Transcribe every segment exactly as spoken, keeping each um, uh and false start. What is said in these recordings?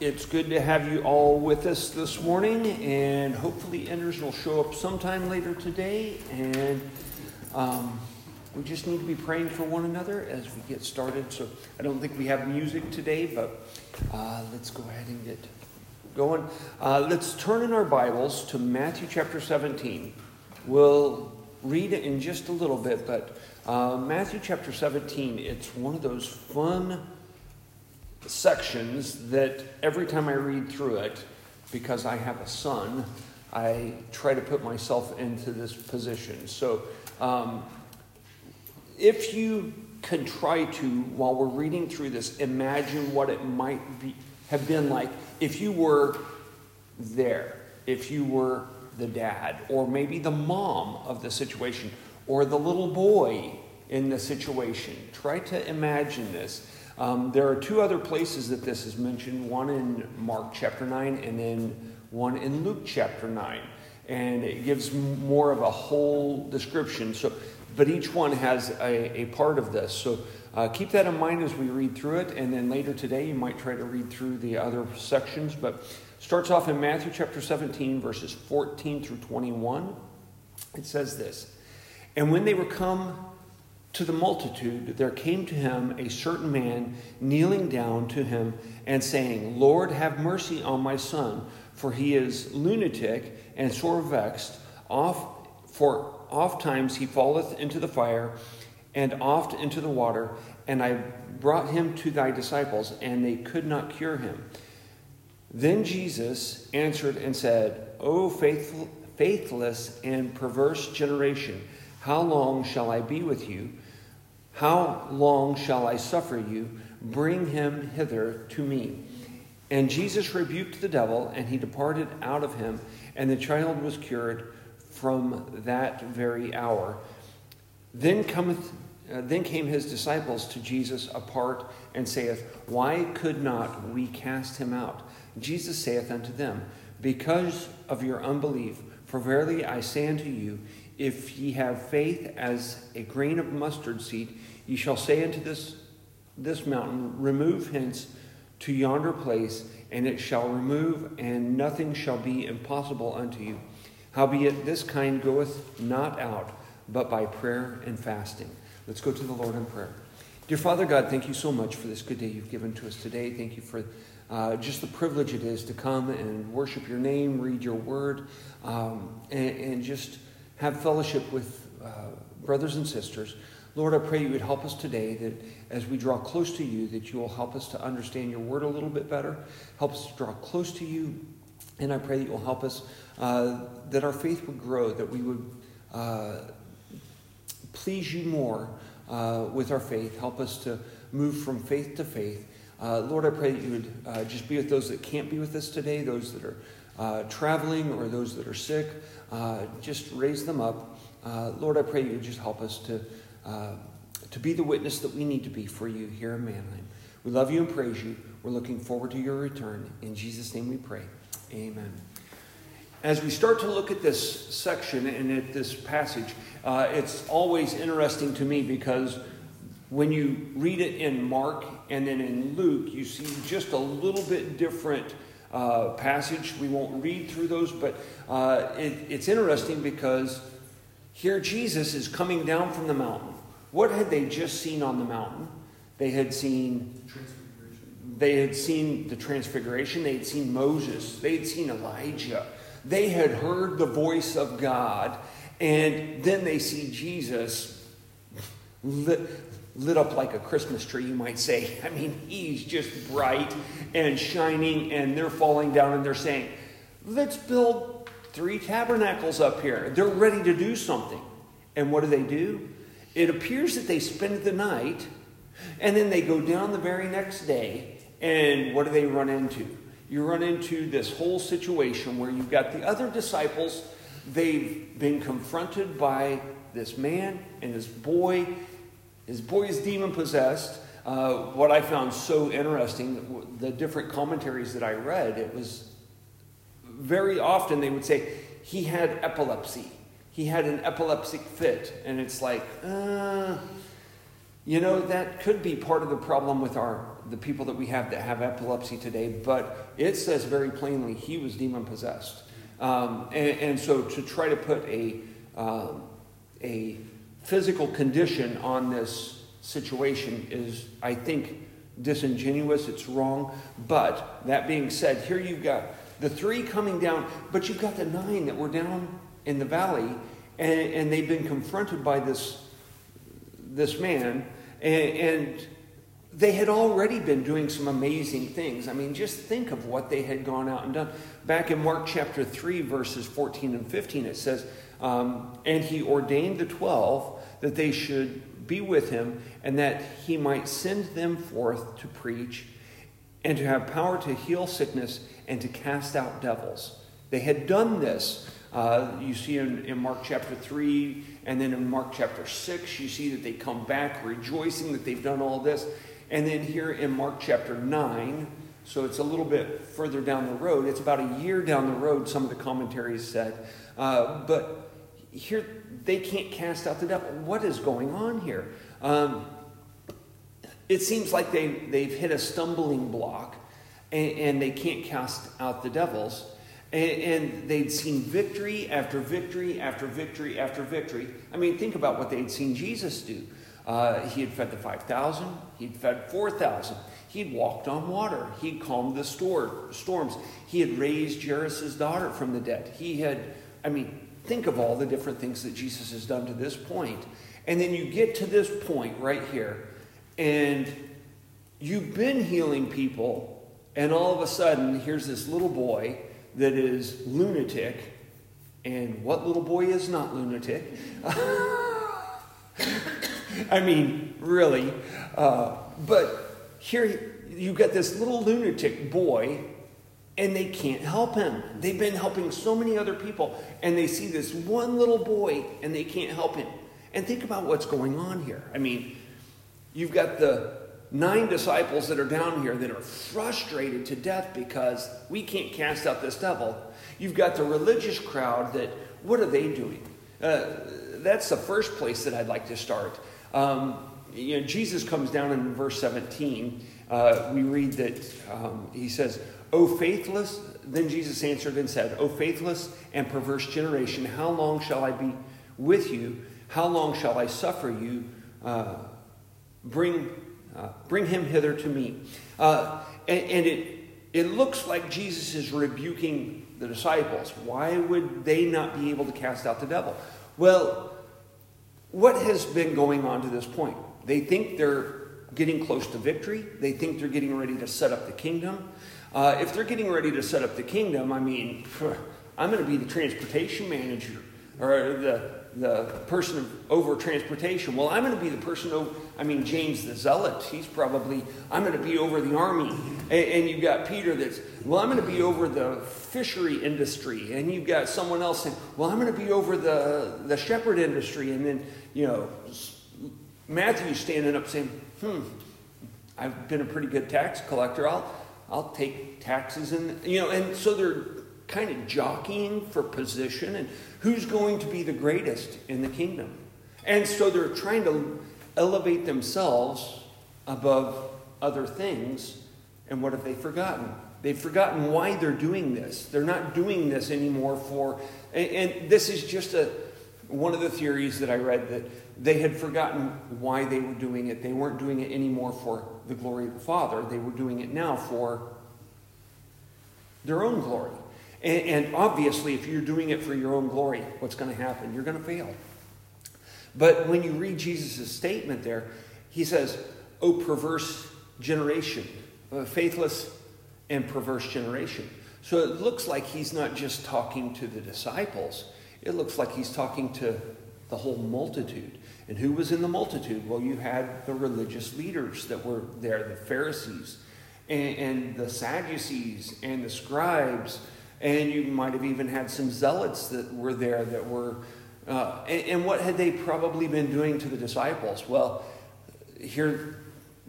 It's good to have you all with us this morning, and hopefully Enders will show up sometime later today, and um, we just need to be praying for one another as we get started. So I don't think we have music today, but uh, let's go ahead and get going. Uh, let's turn in our Bibles to Matthew chapter seventeen. We'll read it in just a little bit, but uh, Matthew chapter seventeen, it's one of those fun sections that every time I read through it, because I have a son, I try to put myself into this position. So um, if you can try to, while we're reading through this, imagine what it might be, have been like if you were there, if you were the dad, or maybe the mom of the situation, or the little boy in the situation. Try to imagine this. Um, there are two other places that this is mentioned, one in Mark chapter nine and then one in Luke chapter nine. And it gives more of a whole description. So, but each one has a, a part of this. So uh, keep that in mind as we read through it. And then later today, you might try to read through the other sections. But it starts off in Matthew chapter seventeen, verses fourteen through twenty-one. It says this, "And when they were come to the multitude, there came to him a certain man, kneeling down to him and saying, 'Lord, have mercy on my son, for he is lunatic and sore vexed. Oft, for oft times he falleth into the fire, and oft into the water. And I brought him to thy disciples, and they could not cure him.' Then Jesus answered and said, 'O faithful, faithless and perverse generation, how long shall I be with you? How long shall I suffer you? Bring him hither to me.' And Jesus rebuked the devil, and he departed out of him, and the child was cured from that very hour. Then cometh, uh, then came his disciples to Jesus apart, and saith, 'Why could not we cast him out?' Jesus saith unto them, 'Because of your unbelief. For verily I say unto you, if ye have faith as a grain of mustard seed, ye shall say unto this, this mountain, remove hence to yonder place, and it shall remove, and nothing shall be impossible unto you. Howbeit this kind goeth not out, but by prayer and fasting.'" Let's go to the Lord in prayer. Dear Father God, thank you so much for this good day you've given to us today. Thank you for Uh, just the privilege it is to come and worship your name, read your word, um, and, and just have fellowship with uh, brothers and sisters. Lord, I pray you would help us today, that as we draw close to you, that you will help us to understand your word a little bit better, help us to draw close to you, and I pray that you will help us, uh, that our faith would grow, that we would uh, please you more uh, with our faith. Help us to move from faith to faith. Uh, Lord, I pray that you would uh, just be with those that can't be with us today, those that are uh, traveling or those that are sick. Uh, just raise them up. Uh, Lord, I pray you would just help us to uh, to be the witness that we need to be for you here in Manheim. We love you and praise you. We're looking forward to your return. In Jesus' name we pray. Amen. As we start to look at this section and at this passage, uh, it's always interesting to me because when you read it in Mark and then in Luke, you see just a little bit different uh, passage. We won't read through those, but uh, it, it's interesting because here Jesus is coming down from the mountain. What had they just seen on the mountain? They had seen transfiguration. They had seen the transfiguration. They had seen Moses. They had seen Elijah. They had heard the voice of God, and then they see Jesus Lit, lit up like a Christmas tree, you might say. I mean, he's just bright and shining, and they're falling down and they're saying, "Let's build three tabernacles up here." They're ready to do something. And what do they do? It appears that they spend the night, and then they go down the very next day, and what do they run into? You run into this whole situation where you've got the other disciples. They've been confronted by this man and this boy. His boy is demon-possessed. Uh, what I found so interesting, the different commentaries that I read, it was very often they would say, he had epilepsy. He had an epileptic fit. And it's like, uh, you know, that could be part of the problem with our the people that we have that have epilepsy today, but it says very plainly he was demon possessed. Um, and, and so to try to put a um, a physical condition on this situation is, I think, disingenuous. It's wrong. But that being said, here you've got the three coming down, but you've got the nine that were down in the valley, and, and they've been confronted by this this man, and, and they had already been doing some amazing things. I mean, just think of what they had gone out and done. Back in Mark chapter three, verses fourteen and fifteen, it says, um, and he ordained the twelve that they should be with him and that he might send them forth to preach and to have power to heal sickness and to cast out devils. They had done this. Uh, you see in, in Mark chapter three, and then in Mark chapter six, you see that they come back rejoicing that they've done all this. And then here in Mark chapter nine, so it's a little bit further down the road. It's about a year down the road, some of the commentaries said. Uh, but here, they can't cast out the devil. What is going on here? Um, it seems like they, they've hit a stumbling block, and, and they can't cast out the devils. And, and they'd seen victory after victory after victory after victory. I mean, think about what they'd seen Jesus do. Uh, he had fed the five thousand. He'd fed four thousand. He'd walked on water. He'd calmed the stor- storms. He had raised Jairus' daughter from the dead. He had, I mean, think of all the different things that Jesus has done to this point. And then you get to this point right here, and you've been healing people, and all of a sudden, here's this little boy that is lunatic. And what little boy is not lunatic? I mean, really. Uh, but here you've got this little lunatic boy, and they can't help him. They've been helping so many other people, and they see this one little boy, and they can't help him. And think about what's going on here. I mean, you've got the nine disciples that are down here that are frustrated to death because we can't cast out this devil. You've got the religious crowd that, what are they doing? Uh, that's the first place that I'd like to start. Um, you know, Jesus comes down in verse seventeen. Uh, we read that um, he says, O faithless, then Jesus answered and said, O faithless and perverse generation, how long shall I be with you? How long shall I suffer you? Uh, bring Uh, bring him hither to me. Uh, and and it, it looks like Jesus is rebuking the disciples. Why would they not be able to cast out the devil? Well, what has been going on to this point? They think they're getting close to victory. They think they're getting ready to set up the kingdom. Uh, if they're getting ready to set up the kingdom, I mean, I'm going to be the transportation manager, or the the person over transportation. Well, I'm going to be the person over, I mean, James the Zealot, he's probably, I'm going to be over the army. And, and you've got Peter that's, well, I'm going to be over the fishery industry. And you've got someone else saying, well, I'm going to be over the, the shepherd industry. And then, you know, Matthew standing up saying, hmm, I've been a pretty good tax collector. I'll, I'll take taxes. And, you know, and so they're kind of jockeying for position and who's going to be the greatest in the kingdom. And so they're trying to elevate themselves above other things. And what have they forgotten? They've forgotten why they're doing this. They're not doing this anymore for, and, and this is just a one of the theories that I read, that they had forgotten why they were doing it. They weren't doing it anymore for the glory of the Father. They were doing it now for their own glory. And obviously, if you're doing it for your own glory, what's going to happen? You're going to fail. But when you read Jesus' statement there, he says, O perverse generation, faithless and perverse generation. So it looks like he's not just talking to the disciples. It looks like he's talking to the whole multitude. And who was in the multitude? Well, you had the religious leaders that were there, the Pharisees and, and the Sadducees and the scribes. And you might have even had some zealots that were there that were... Uh, and, and what had they probably been doing to the disciples? Well, here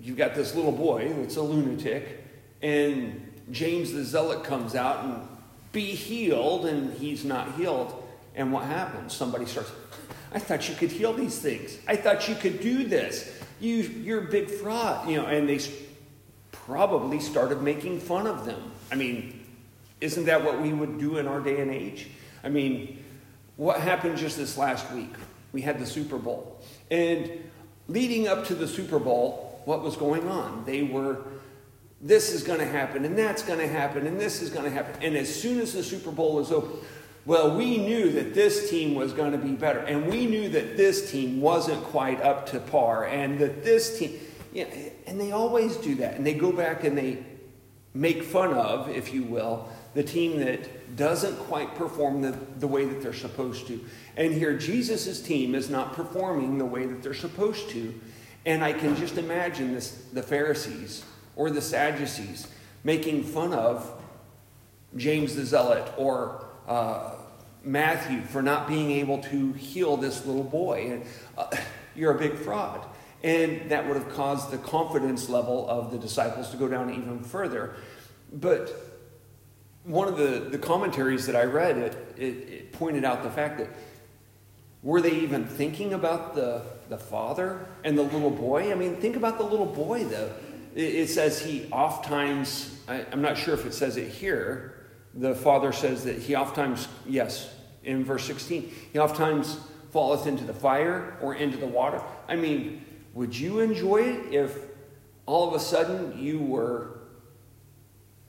you've got this little boy that's a lunatic. And James the Zealot comes out and be healed. And he's not healed. And what happens? Somebody starts, I thought you could heal these things. I thought you could do this. You, you're a big fraud. You know, and they probably started making fun of them. I mean, isn't that what we would do in our day and age? I mean, what happened just this last week? We had the Super Bowl. And leading up to the Super Bowl, what was going on? They were, this is going to happen, and that's going to happen, and this is going to happen. And as soon as the Super Bowl was over, well, we knew that this team was going to be better, and we knew that this team wasn't quite up to par, and that this team, yeah, and they always do that. And they go back and they make fun of, if you will, the team that doesn't quite perform the, the way that they're supposed to. And here, Jesus' team is not performing the way that they're supposed to. And I can just imagine this, the Pharisees or the Sadducees making fun of James the Zealot or uh, Matthew for not being able to heal this little boy. And, uh, you're a big fraud. And that would have caused the confidence level of the disciples to go down even further. But one of the, the commentaries that I read, it, it, it pointed out the fact that were they even thinking about the, the father and the little boy? I mean, think about the little boy, though. It, it says he oft times, I, I'm not sure if it says it here, the father says that he oft times, yes, in verse sixteen, he oft times falleth into the fire or into the water. I mean, would you enjoy it if all of a sudden you were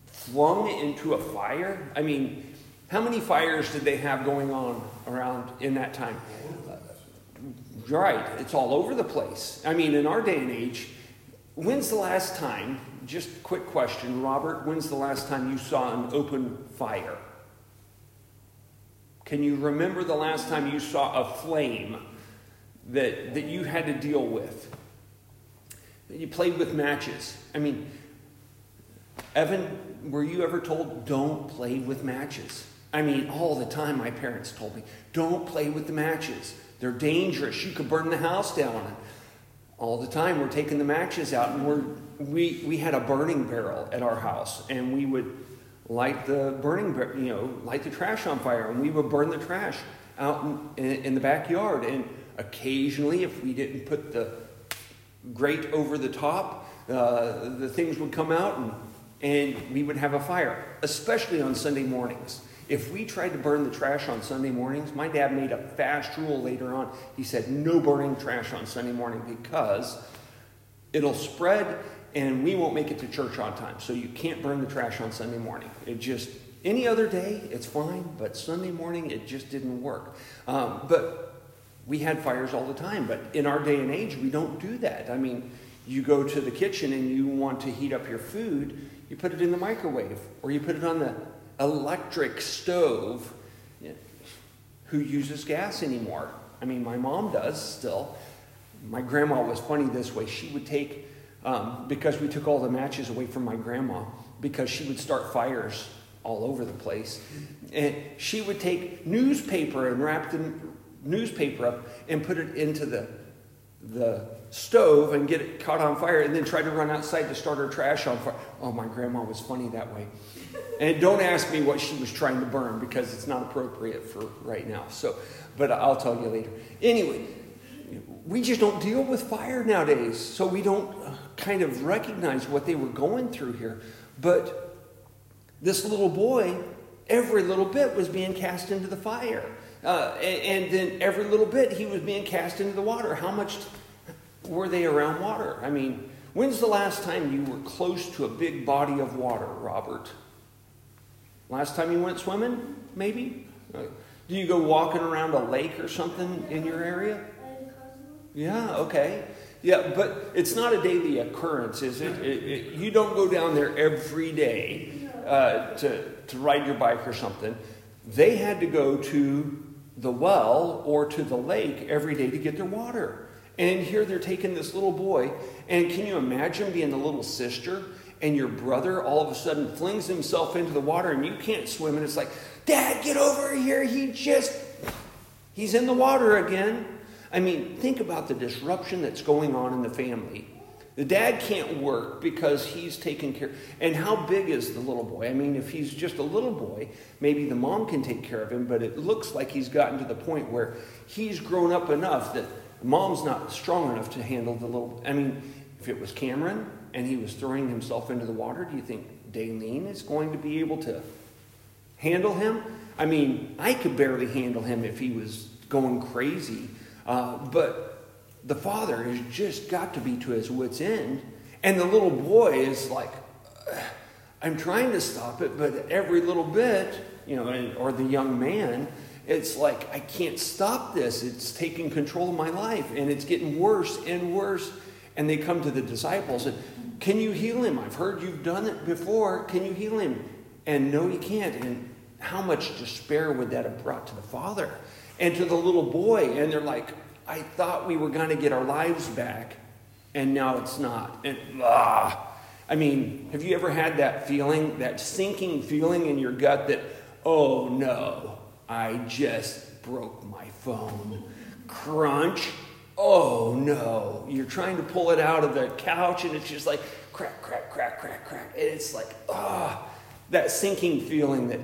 flung into a fire? I mean, how many fires did they have going on around in that time? Uh, right, it's all over the place. I mean, in our day and age, when's the last time, just a quick question, Robert, when's the last time you saw an open fire? Can you remember the last time you saw a flame that that you had to deal with? You played with matches. I mean, Evan, were you ever told, don't play with matches? I mean, all the time my parents told me, don't play with the matches. They're dangerous. You could burn the house down. All the time we're taking the matches out, and we're, we we had a burning barrel at our house, and we would light the burning, you know, light the trash on fire, and we would burn the trash out in, in the backyard. And occasionally, if we didn't put the grate over the top, uh, the things would come out, and, and we would have a fire, especially on Sunday mornings. If we tried to burn the trash on Sunday mornings, my dad made a fast rule later on. He said, no burning trash on Sunday morning because it'll spread and we won't make it to church on time. So you can't burn the trash on Sunday morning. It just, any other day, it's fine, but Sunday morning, it just didn't work. Um, but we had fires all the time, but in our day and age, we don't do that. I mean, you go to the kitchen and you want to heat up your food, you put it in the microwave, or you put it on the electric stove. Who uses gas anymore? I mean, my mom does still. My grandma was funny this way. She would take, um, because we took all the matches away from my grandma, because she would start fires all over the place. And she would take newspaper and wrap them, newspaper up and put it into the the stove and get it caught on fire, and then try to run outside to start her trash on fire. Oh, my grandma was funny that way. And don't ask me what she was trying to burn because it's not appropriate for right now. So, but I'll tell you later. Anyway, we just don't deal with fire nowadays, so we don't kind of recognize what they were going through here. But this little boy, every little bit was being cast into the fire. Uh, and, and then every little bit he was being cast into the water. How much were they around water? I mean, when's the last time you were close to a big body of water, Robert? Last time you went swimming, maybe? Do you go walking around a lake or something in your area? Yeah, okay. Yeah, but it's not a daily occurrence, is it? it, it you don't go down there every day uh, to, to ride your bike or something. They had to go to the well or to the lake every day to get their water. And here they're taking this little boy. And can you imagine being the little sister and your brother all of a sudden flings himself into the water and you can't swim? And it's like, Dad, get over here. He just, he's in the water again. I mean, think about the disruption that's going on in the family. The dad can't work because he's taking care. And how big is the little boy? I mean, if he's just a little boy, maybe the mom can take care of him, but it looks like he's gotten to the point where he's grown up enough that mom's not strong enough to handle the little. I mean, if it was Cameron, and he was throwing himself into the water, do you think Daleen is going to be able to handle him? I mean, I could barely handle him if he was going crazy. Uh, but the father has just got to be to his wit's end. And the little boy is like, I'm trying to stop it, but every little bit, you know, and, or the young man, it's like, I can't stop this. It's taking control of my life, and it's getting worse and worse. And they come to the disciples and, can you heal him? I've heard you've done it before. Can you heal him? And no, you can't. And how much despair would that have brought to the father and to the little boy? And they're like, I thought we were going to get our lives back, and now it's not. And ah, I mean, have you ever had that feeling, that sinking feeling in your gut that, oh no, I just broke my phone? Crunch. Oh no. You're trying to pull it out of the couch, and it's just like crack, crack, crack, crack, crack. And it's like, ah, that sinking feeling that,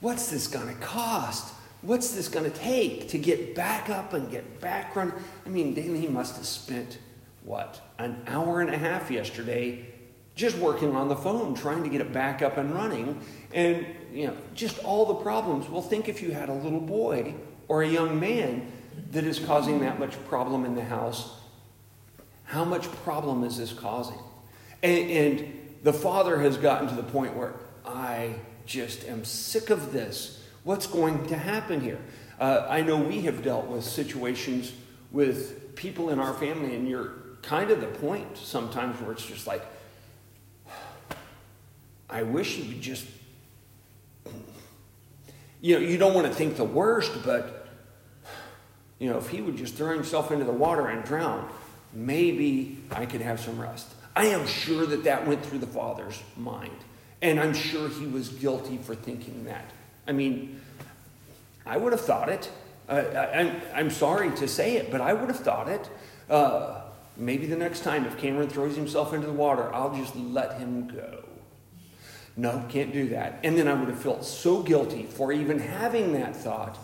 what's this going to cost? What's this going to take to get back up and get back run? I mean, Daily must have spent, what, an hour and a half yesterday just working on the phone, trying to get it back up and running. And, you know, just all the problems. Well, think if you had a little boy or a young man that is causing that much problem in the house. How much problem is this causing? And, and the father has gotten to the point where I just am sick of this. What's going to happen here? Uh, I know we have dealt with situations with people in our family, and you're kind of the point sometimes where it's just like, I wish you would just, you know, you don't want to think the worst, but, you know, if he would just throw himself into the water and drown, maybe I could have some rest. I am sure that that went through the father's mind. And I'm sure he was guilty for thinking that. I mean, I would have thought it. Uh, I, I'm, I'm sorry to say it, but I would have thought it. Uh, maybe the next time if Cameron throws himself into the water, I'll just let him go. No, can't do that. And then I would have felt so guilty for even having that thought.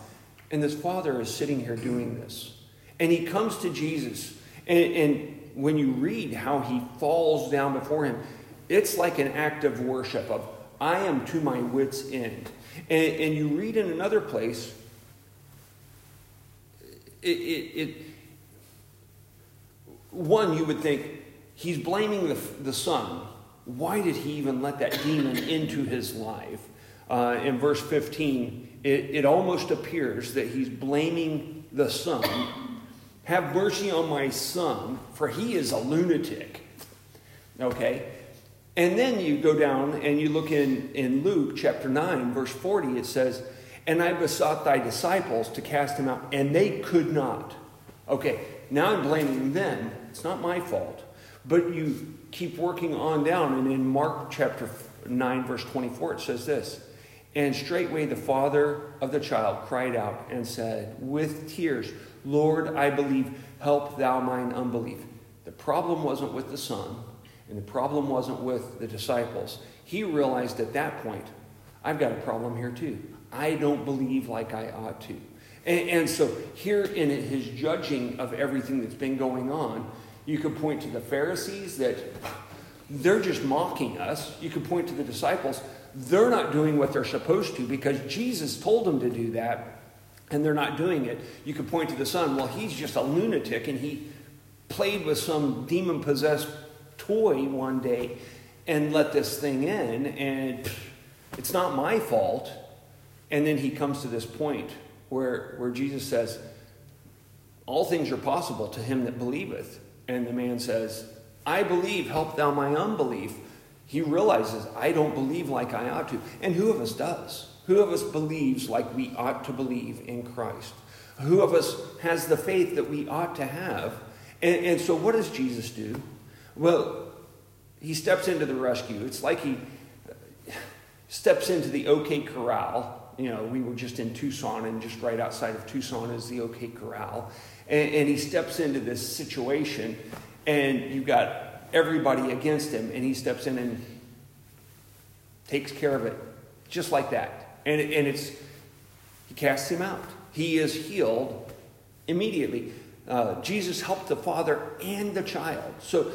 And this father is sitting here doing this. And he comes to Jesus. And, and when you read how he falls down before him, it's like an act of worship of, I am to my wit's end. And, and you read in another place, it, it, it one, you would think, he's blaming the, the son. Why did he even let that demon into his life? Uh, in verse fifteen, it, it almost appears that he's blaming the son. Have mercy on my son, for he is a lunatic. Okay? And then you go down and you look in, in Luke chapter nine, verse forty, it says, and I besought thy disciples to cast him out, and they could not. Okay, now I'm blaming them. It's not my fault. But you keep working on down, and in Mark chapter nine, verse twenty-four, it says this, and straightway the father of the child cried out and said with tears, Lord, I believe, help thou mine unbelief. The problem wasn't with the son. And the problem wasn't with the disciples. He realized at that point, I've got a problem here too. I don't believe like I ought to. And, and so here in his judging of everything that's been going on, you could point to the Pharisees that they're just mocking us. You could point to the disciples. They're not doing what they're supposed to because Jesus told them to do that, and they're not doing it. You could point to the son. Well, he's just a lunatic, and he played with some demon-possessed toy one day and let this thing in, and it's not my fault. And then he comes to this point where where Jesus says, all things are possible to him that believeth. And the man says, I believe, help thou my unbelief. He realizes, I don't believe like I ought to. And who of us does? Who of us believes like we ought to believe in Christ? Who of us has the faith that we ought to have? And, and so what does Jesus do? Well, he steps into the rescue. It's like he steps into the OK Corral. You know, we were just in Tucson, and just right outside of Tucson is the OK Corral. And, and he steps into this situation, and you've got everybody against him, and he steps in and takes care of it, just like that. And, and it's, he casts him out. He is healed immediately. Uh, Jesus helped the father and the child. So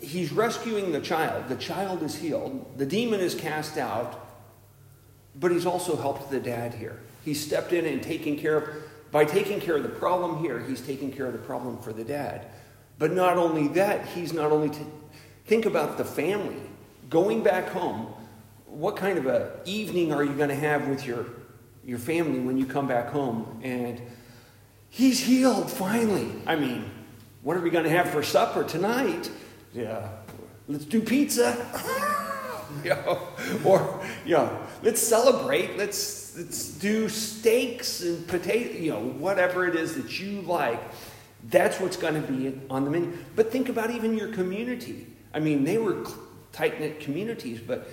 he's rescuing the child. The child is healed. The demon is cast out. But he's also helped the dad here. He stepped in and taking care of, by taking care of the problem here, he's taking care of the problem for the dad. But not only that, he's not only, t- think about the family. Going back home, what kind of an evening are you going to have with your, your family when you come back home? And he's healed, finally. I mean, what are we going to have for supper tonight? Yeah, let's do pizza. You know, or, you know, let's celebrate. Let's, let's do steaks and potato, you know, whatever it is that you like. That's what's going to be on the menu. But think about even your community. I mean, they were tight-knit communities, but,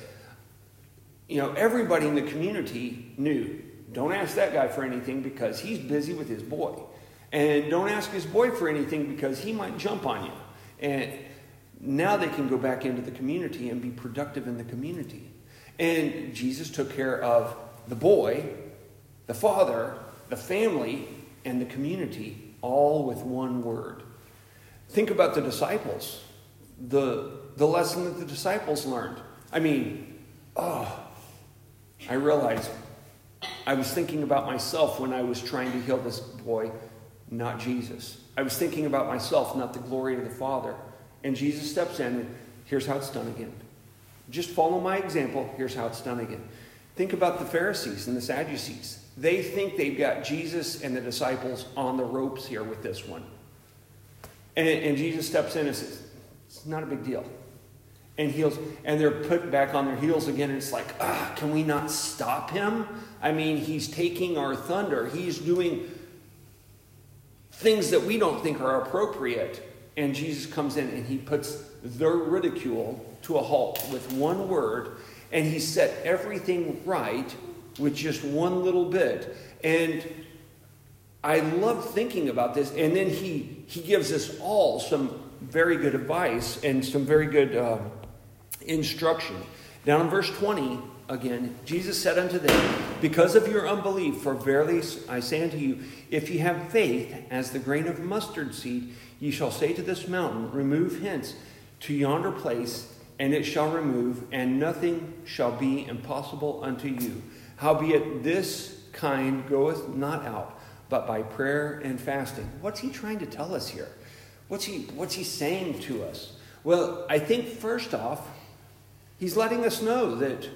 you know, everybody in the community knew, don't ask that guy for anything because he's busy with his boy. And don't ask his boy for anything because he might jump on you. And now they can go back into the community and be productive in the community. And Jesus took care of the boy, the father, the family, and the community, all with one word. Think about the disciples, the the lesson that the disciples learned. I mean, oh, I realized I was thinking about myself when I was trying to heal this boy, not Jesus. I was thinking about myself, not the glory of the Father. And Jesus steps in, and here's how it's done again. Just follow my example, here's how it's done again. Think about the Pharisees and the Sadducees. They think they've got Jesus and the disciples on the ropes here with this one. And, and Jesus steps in and says, it's not a big deal. And heals, and they're put back on their heels again, and it's like, ah, can we not stop him? I mean, he's taking our thunder. He's doing things that we don't think are appropriate. And Jesus comes in and he puts their ridicule to a halt with one word. And he set everything right with just one little bit. And I love thinking about this. And then he, he gives us all some very good advice and some very good uh, instruction. Down in verse twenty, again, Jesus said unto them, because of your unbelief, for verily I say unto you, if ye have faith as the grain of mustard seed, ye shall say to this mountain, remove hence to yonder place, and it shall remove, and nothing shall be impossible unto you. Howbeit this kind goeth not out, but by prayer and fasting. What's he trying to tell us here? What's he, what's he saying to us? Well, I think first off, he's letting us know that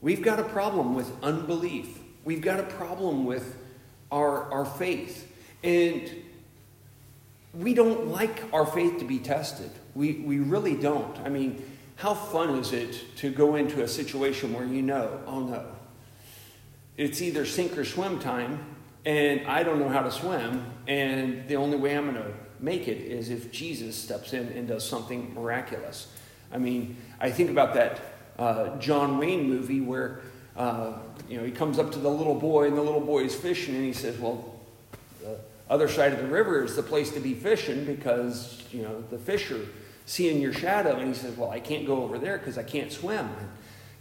we've got a problem with unbelief. We've got a problem with our, our faith. And we don't like our faith to be tested. We we really don't. I mean, how fun is it to go into a situation where you know, oh no, it's either sink or swim time, and I don't know how to swim, and the only way I'm going to make it is if Jesus steps in and does something miraculous. I mean, I think about that uh, John Wayne movie where, uh, you know, he comes up to the little boy, and the little boy is fishing, and he says, well, other side of the river is the place to be fishing because, you know, the fish are seeing your shadow. And he says, well, I can't go over there because I can't swim.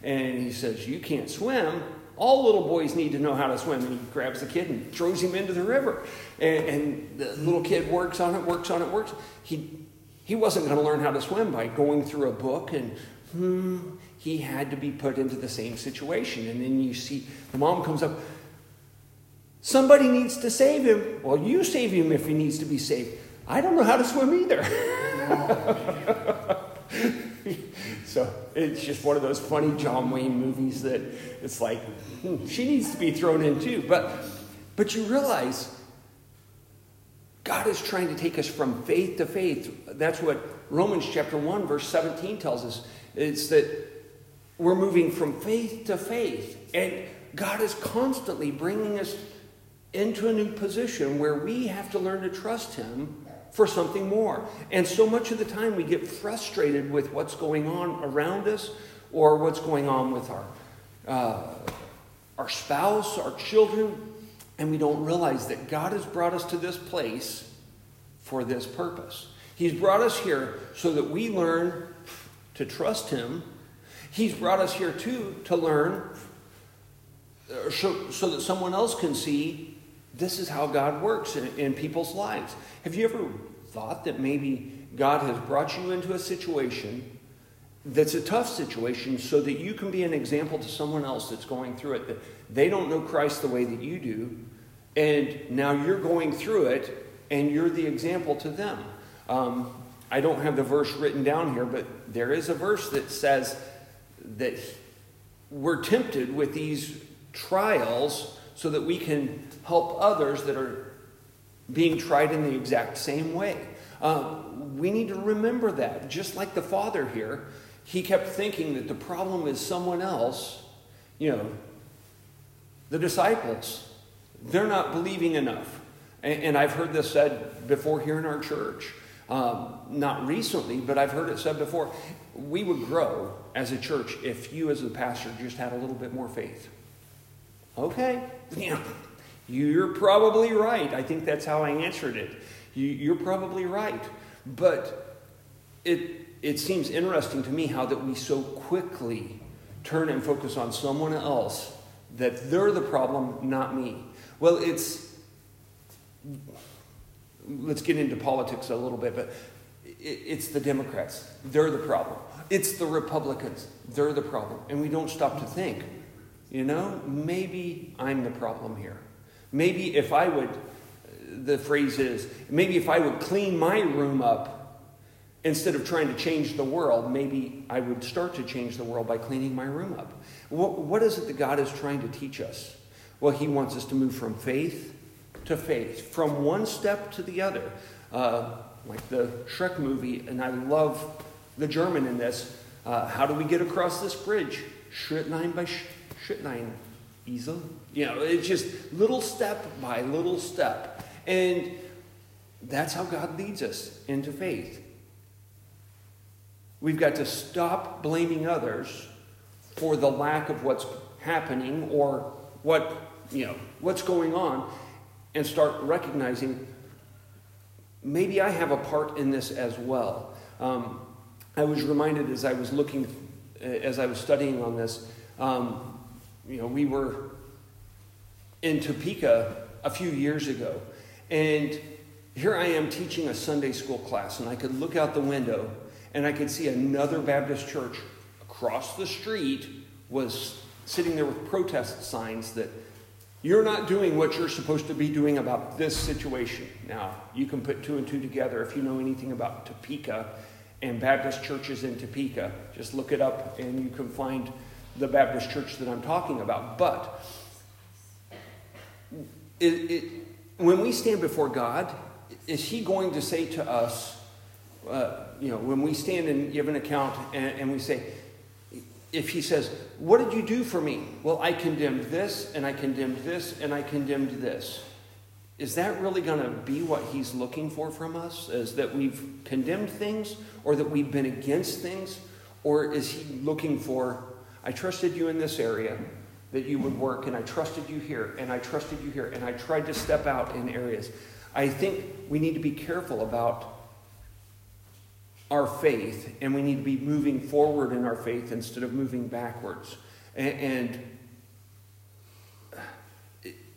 And he says, you can't swim? All little boys need to know how to swim. And he grabs the kid and throws him into the river. And, and the little kid works on it, works on it, works. He he wasn't going to learn how to swim by going through a book and, hmm, he had to be put into the same situation. And then you see the mom comes up, somebody needs to save him. Well, you save him if he needs to be saved. I don't know how to swim either. So it's just one of those funny John Wayne movies that it's like, hmm, she needs to be thrown in too. But, but you realize God is trying to take us from faith to faith. That's what Romans chapter one, verse seventeen tells us. It's that we're moving from faith to faith. And God is constantly bringing us into a new position where we have to learn to trust him for something more. And so much of the time we get frustrated with what's going on around us or what's going on with our uh, our spouse, our children, and we don't realize that God has brought us to this place for this purpose. He's brought us here so that we learn to trust him. He's brought us here too to learn so, so that someone else can see this is how God works in, in people's lives. Have you ever thought that maybe God has brought you into a situation that's a tough situation so that you can be an example to someone else that's going through it, that they don't know Christ the way that you do, and now you're going through it, and you're the example to them. Um, I don't have the verse written down here, but there is a verse that says that we're tempted with these trials so that we can help others that are being tried in the exact same way. Uh, we need to remember that. Just like the father here, he kept thinking that the problem is someone else. You know, the disciples, they're not believing enough. And, and I've heard this said before here in our church. Um, not recently, but I've heard it said before. We would grow as a church if you as a pastor just had a little bit more faith. Okay, yeah, you're probably right. I think that's how I answered it. You, you're probably right. But it it seems interesting to me how that we so quickly turn and focus on someone else, that they're the problem, not me. Well, it's... Let's get into politics a little bit, but it's the Democrats. They're the problem. It's the Republicans. They're the problem. And we don't stop to think, you know, maybe I'm the problem here. Maybe if I would, the phrase is, maybe if I would clean my room up instead of trying to change the world, maybe I would start to change the world by cleaning my room up. What, what is it that God is trying to teach us? Well, he wants us to move from faith to faith, from one step to the other. Uh, like the Shrek movie, and I love the German in this. Uh, how do we get across this bridge? Schrittlein by Schrittlein, Esel. You know, it's just little step by little step. And that's how God leads us into faith. We've got to stop blaming others for the lack of what's happening or what, you know, what's going on, and start recognizing, maybe I have a part in this as well. Um, I was reminded as I was looking, as I was studying on this, um, you know, we were in Topeka a few years ago, and here I am teaching a Sunday school class, and I could look out the window, and I could see another Baptist church across the street was sitting there with protest signs that, "You're not doing what you're supposed to be doing about this situation." Now, you can put two and two together if you know anything about Topeka and Baptist churches in Topeka. Just look it up and you can find the Baptist church that I'm talking about. But it, it, when we stand before God, is he going to say to us, uh, you know, when we stand and give an account and, and we say, if he says, "What did you do for me?" "Well, I condemned this, and I condemned this, and I condemned this." Is that really going to be what he's looking for from us? Is that we've condemned things, or that we've been against things? Or is he looking for, "I trusted you in this area that you would work, and I trusted you here, and I trusted you here, and I tried to step out in areas." I think we need to be careful about our faith, and we need to be moving forward in our faith instead of moving backwards. And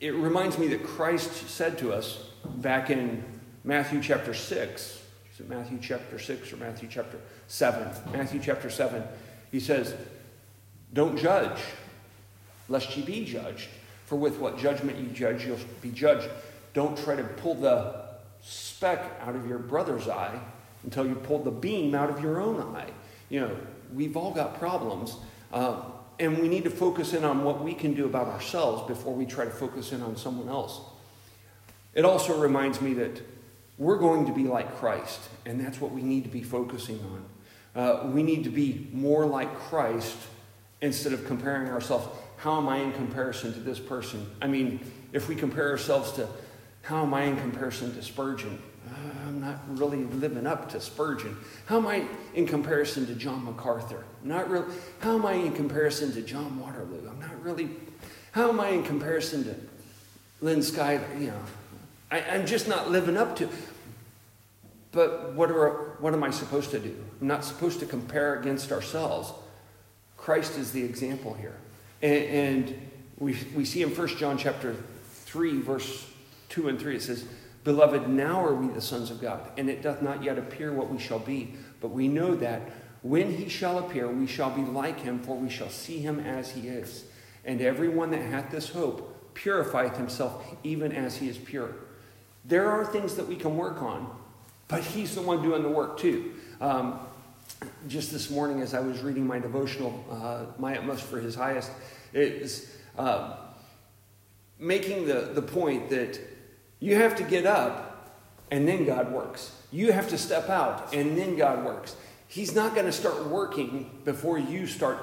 it reminds me that Christ said to us back in Matthew chapter six, is it Matthew chapter six or Matthew chapter seven? Matthew chapter seven, he says, "Don't judge, lest ye be judged. For with what judgment you judge, you'll be judged. Don't try to pull the speck out of your brother's eye until you pulled the beam out of your own eye." You know, we've all got problems. Uh, and we need to focus in on what we can do about ourselves before we try to focus in on someone else. It also reminds me that we're going to be like Christ. And that's what we need to be focusing on. Uh, we need to be more like Christ instead of comparing ourselves. How am I in comparison to this person? I mean, if we compare ourselves to, how am I in comparison to Spurgeon? I'm not really living up to Spurgeon. How am I in comparison to John MacArthur? Not really. How am I in comparison to John Waterloo? I'm not really. How am I in comparison to Lynn Schuyler? You know, I, I'm just not living up to. But what are what am I supposed to do? I'm not supposed to compare against ourselves. Christ is the example here, and, and we we see in First John chapter three, verse two and three. It says, Beloved, now are we the sons of God, and it doth not yet appear what we shall be. But we know that when he shall appear, we shall be like him, for we shall see him as he is. And everyone that hath this hope purifieth himself, even as he is pure. There are things that we can work on, but he's the one doing the work too. Um, just this morning as I was reading my devotional, uh, My Utmost for His Highest, it was uh, making the, the point that you have to get up and then God works. You have to step out and then God works. He's not going to start working before you start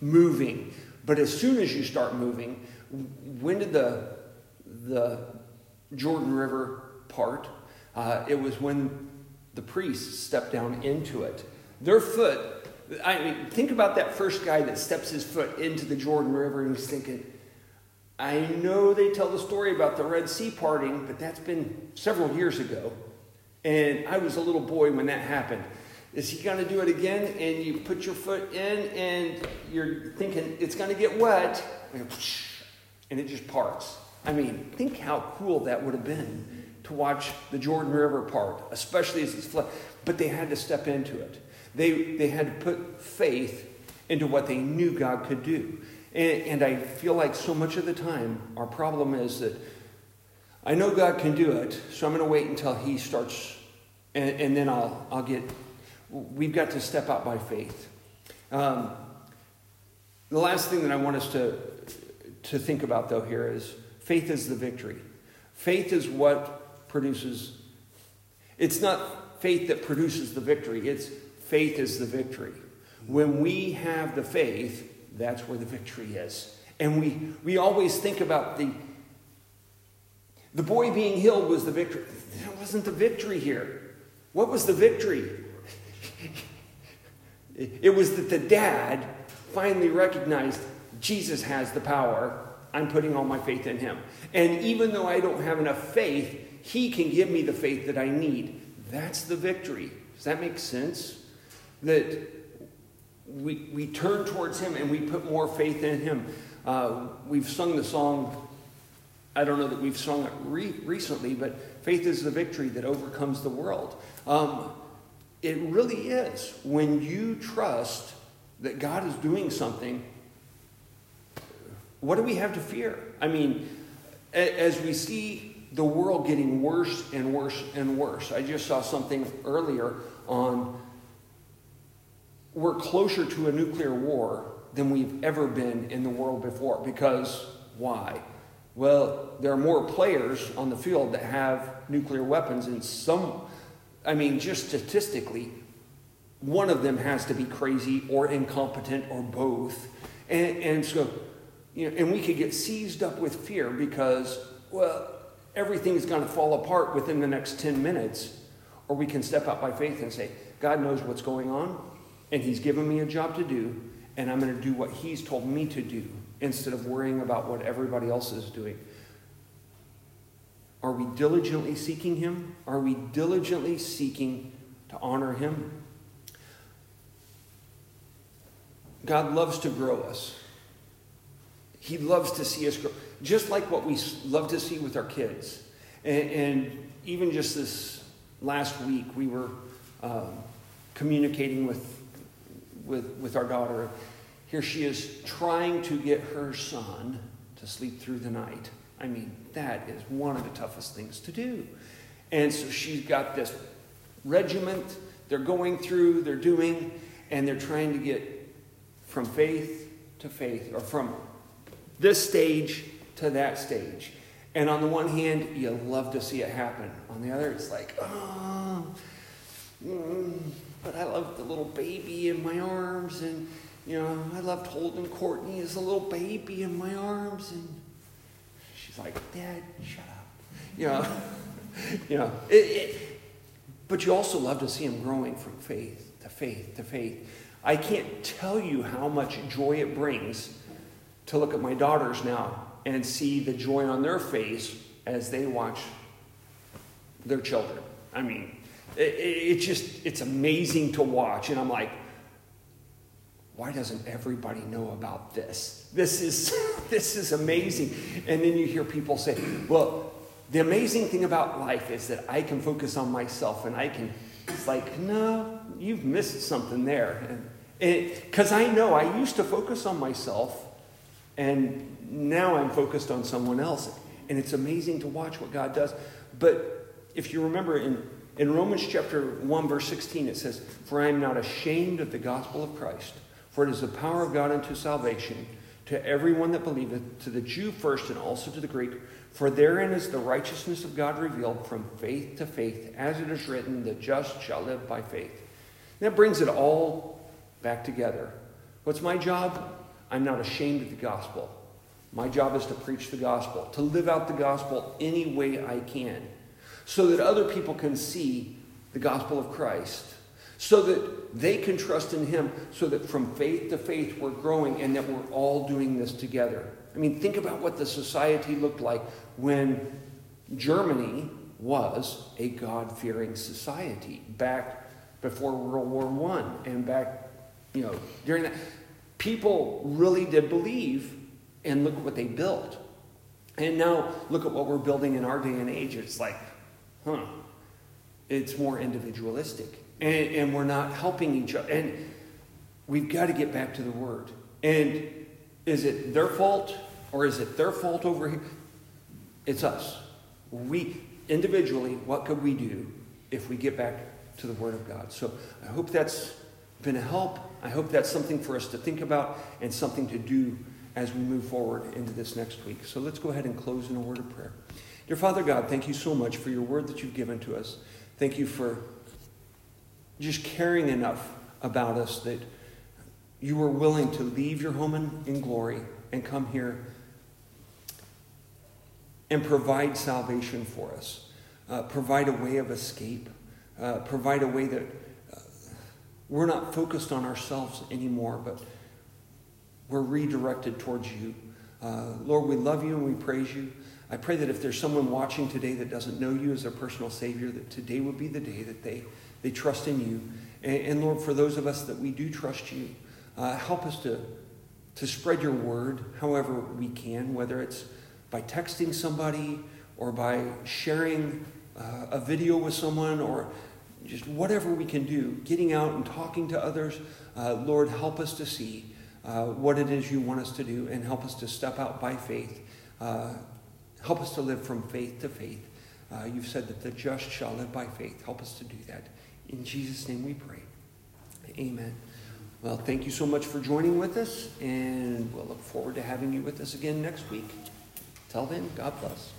moving. But as soon as you start moving, when did the, the Jordan River part? Uh, it was when the priests stepped down into it. Their foot, I mean, think about that first guy that steps his foot into the Jordan River and he's thinking, I know they tell the story about the Red Sea parting, but that's been several years ago. And I was a little boy when that happened. Is he going to do it again? And you put your foot in and you're thinking it's going to get wet. And it just parts. I mean, think how cool that would have been to watch the Jordan River part, especially as it's flood. But they had to step into it. They they had to put faith into what they knew God could do. And, and I feel like so much of the time, our problem is that I know God can do it, so I'm going to wait until he starts, and, and then I'll I'll get... We've got to step out by faith. Um, the last thing that I want us to, to think about, though, here is faith is the victory. Faith is what produces... It's not faith that produces the victory. It's faith is the victory. When we have the faith, that's where the victory is. And we, we always think about the... The boy being healed was the victory. That wasn't the victory here. What was the victory? It was that the dad finally recognized Jesus has the power. I'm putting all my faith in him. And even though I don't have enough faith, he can give me the faith that I need. That's the victory. Does that make sense? That we we turn towards him and we put more faith in him. Uh, we've sung the song, I don't know that we've sung it re- recently, but faith is the victory that overcomes the world. Um, It really is. When you trust that God is doing something, what do we have to fear? I mean, as we see the world getting worse and worse and worse, I just saw something earlier on, we're closer to a nuclear war than we've ever been in the world before. Because why? Well, there are more players on the field that have nuclear weapons, and some... I mean, just statistically, one of them has to be crazy or incompetent or both. And, and so, you know, and we could get seized up with fear because, well, everything's going to fall apart within the next ten minutes. Or we can step out by faith and say, God knows what's going on, and he's given me a job to do, and I'm going to do what he's told me to do instead of worrying about what everybody else is doing. Are we diligently seeking him? Are we diligently seeking to honor him? God loves to grow us. He loves to see us grow. Just like what we love to see with our kids. And, and even just this last week, we were um, communicating with, with, with our daughter. Here she is trying to get her son to sleep through the night. I mean, that is one of the toughest things to do. And so she's got this regiment they're going through, they're doing, and they're trying to get from faith to faith, or from this stage to that stage. And on the one hand, you love to see it happen. On the other, it's like, oh, mm, but I love the little baby in my arms, and, you know, I loved holding Courtney as a little baby in my arms, and... like, Dad, shut up. You know, you know it, it, but you also love to see him growing from faith to faith to faith. I can't tell you how much joy it brings to look at my daughters now and see the joy on their face as they watch their children. I mean, it, it, it just, it's amazing to watch. And I'm like, why doesn't everybody know about this? This is this is amazing. And then you hear people say, well, The amazing thing about life is that I can focus on myself, and I can, it's like, no, you've missed something there. Because I know I used to focus on myself, and now I'm focused on someone else. And it's amazing to watch what God does. But if you remember in, in Romans chapter one, verse sixteen, it says, "For I am not ashamed of the gospel of Christ, for it is the power of God unto salvation, to everyone that believeth, to the Jew first and also to the Greek. For therein is the righteousness of God revealed from faith to faith, as it is written, the just shall live by faith." And that brings it all back together. What's my job? I'm not ashamed of the gospel. My job is to preach the gospel, to live out the gospel any way I can, so that other people can see the gospel of Christ, so that they can trust in him, so that from faith to faith we're growing and that we're all doing this together. I mean, think about what the society looked like when Germany was a God-fearing society back before World War One and back, you know, during that. People really did believe, and look at what they built. And now look at what we're building in our day and age. It's like, huh, it's more individualistic. And, and we're not helping each other. And we've got to get back to the Word. And is it their fault, or is it their fault over here? It's us. We, individually, what could we do if we get back to the Word of God? So I hope that's been a help. I hope that's something for us to think about and something to do as we move forward into this next week. So let's go ahead and close in a word of prayer. Dear Father God, thank you so much for your word that you've given to us. Thank you for just caring enough about us that you were willing to leave your home in, in glory and come here and provide salvation for us. Uh, provide a way of escape. Uh, provide a way that uh, we're not focused on ourselves anymore, but we're redirected towards you. Uh, Lord, we love you and we praise you. I pray that if there's someone watching today that doesn't know you as their personal Savior, that today would be the day that they, they trust in you. And, and Lord, for those of us that we do trust you, uh, help us to, to spread your word however we can, whether it's by texting somebody or by sharing uh, a video with someone or just whatever we can do, getting out and talking to others. Uh, Lord, help us to see Uh, what it is you want us to do, and help us to step out by faith. Uh, help us to live from faith to faith. Uh, you've said that the just shall live by faith. Help us to do that. In Jesus' name we pray. Amen. Well, thank you so much for joining with us, and we'll look forward to having you with us again next week. Till then, God bless.